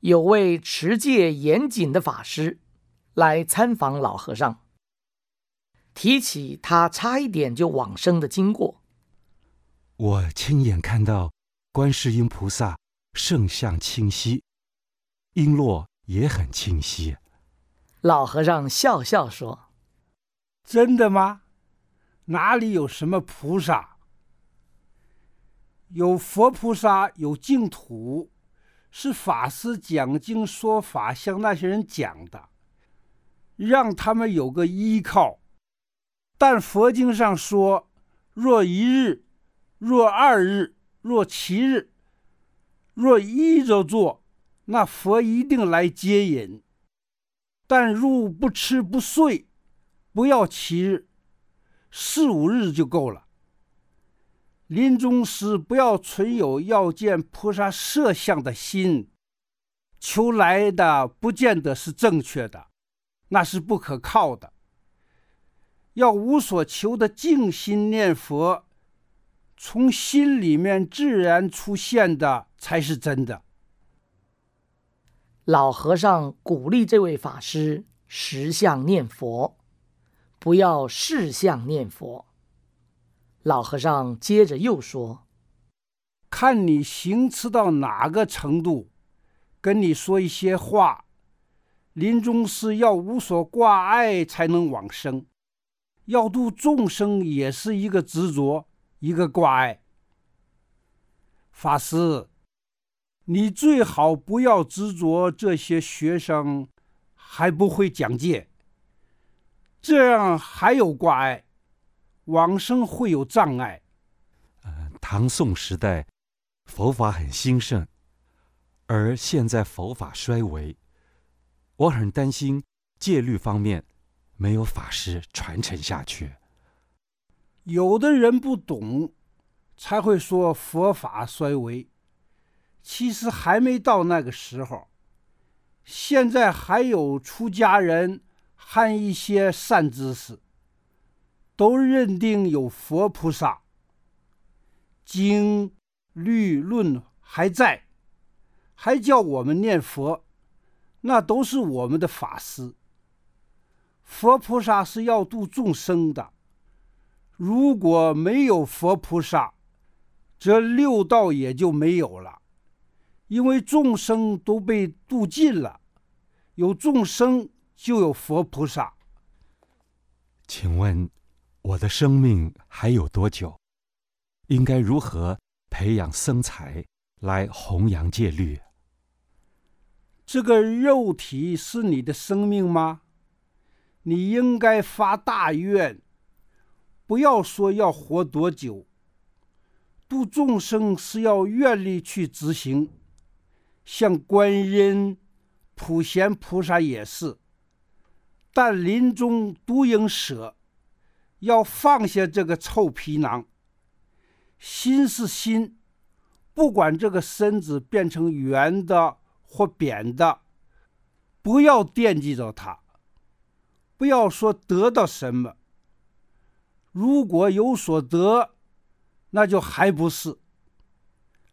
有位持戒严谨的法师来参访老和尚，提起他差一点就往生的经过。我亲眼看到观世音菩萨圣像清晰，璎珞也很清晰。老和尚笑笑说：“真的吗？哪里有什么菩萨？有佛菩萨，有净土，是法师讲经说法，向那些人讲的，让他们有个依靠。但佛经上说，若一日，若二日，若七日，若依着做，那佛一定来接引。但入不吃不睡，不要七日，4、5日就够了。临终时不要存有要见菩萨设像的心，求来的不见得是正确的，那是不可靠的。要无所求的静心念佛，从心里面自然出现的才是真的。”老和尚鼓励这位法师实相念佛，不要事相念佛。老和尚接着又说：“看你行持到哪个程度，跟你说一些话。临终时要无所挂碍才能往生，要度众生也是一个执着，一个挂碍。法师，你最好不要执着这些学生还不会讲戒，这样还有挂碍，往生会有障碍。”唐宋时代佛法很兴盛，而现在佛法衰微，我很担心戒律方面没有法师传承下去。有的人不懂，才会说佛法衰微，其实还没到那个时候。现在还有出家人和一些善知识都认定有佛菩萨，经律论还在，还叫我们念佛，那都是我们的法师。佛菩萨是要度众生的，如果没有佛菩萨，这六道也就没有了，因为众生都被度尽了，有众生就有佛菩萨。请问我的生命还有多久？应该如何培养僧才来弘扬戒律？这个肉体是你的生命吗？你应该发大愿，不要说要活多久。度众生是要愿力去执行，像观音、普贤菩萨也是。但临终独应舍，要放下这个臭皮囊。心是心，不管这个身子变成圆的或扁的，不要惦记着它，不要说得到什么。如果有所得，那就还不是。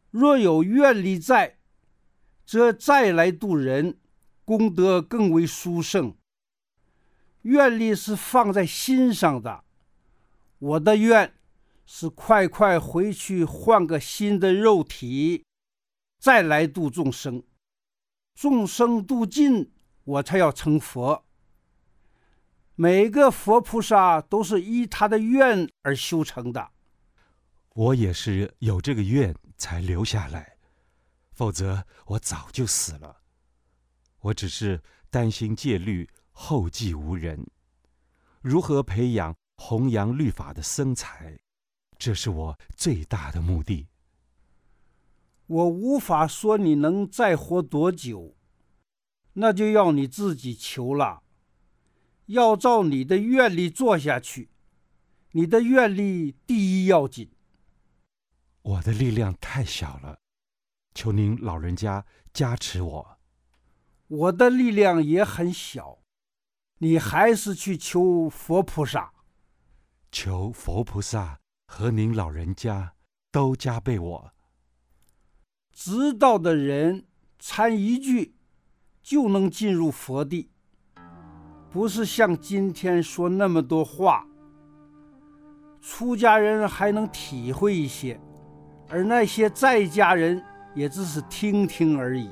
若有愿力在，则再来度人，功德更为殊胜。愿力是放在心上的，我的愿是快快回去换个新的肉体，再来度众生。众生度尽，我才要成佛。每个佛菩萨都是依他的愿而修成的。我也是有这个愿才留下来，否则我早就死了。我只是担心戒律后继无人，如何培养弘扬律法的僧才，这是我最大的目的。我无法说你能再活多久，那就要你自己求了。要照你的愿力做下去，你的愿力第一要紧。我的力量太小了，求您老人家加持我。我的力量也很小，你还是去求佛菩萨。求佛菩萨和您老人家都加倍我。知道的人参一句就能进入佛地，不是像今天说那么多话，出家人还能体会一些，而那些在家人也只是听听而已。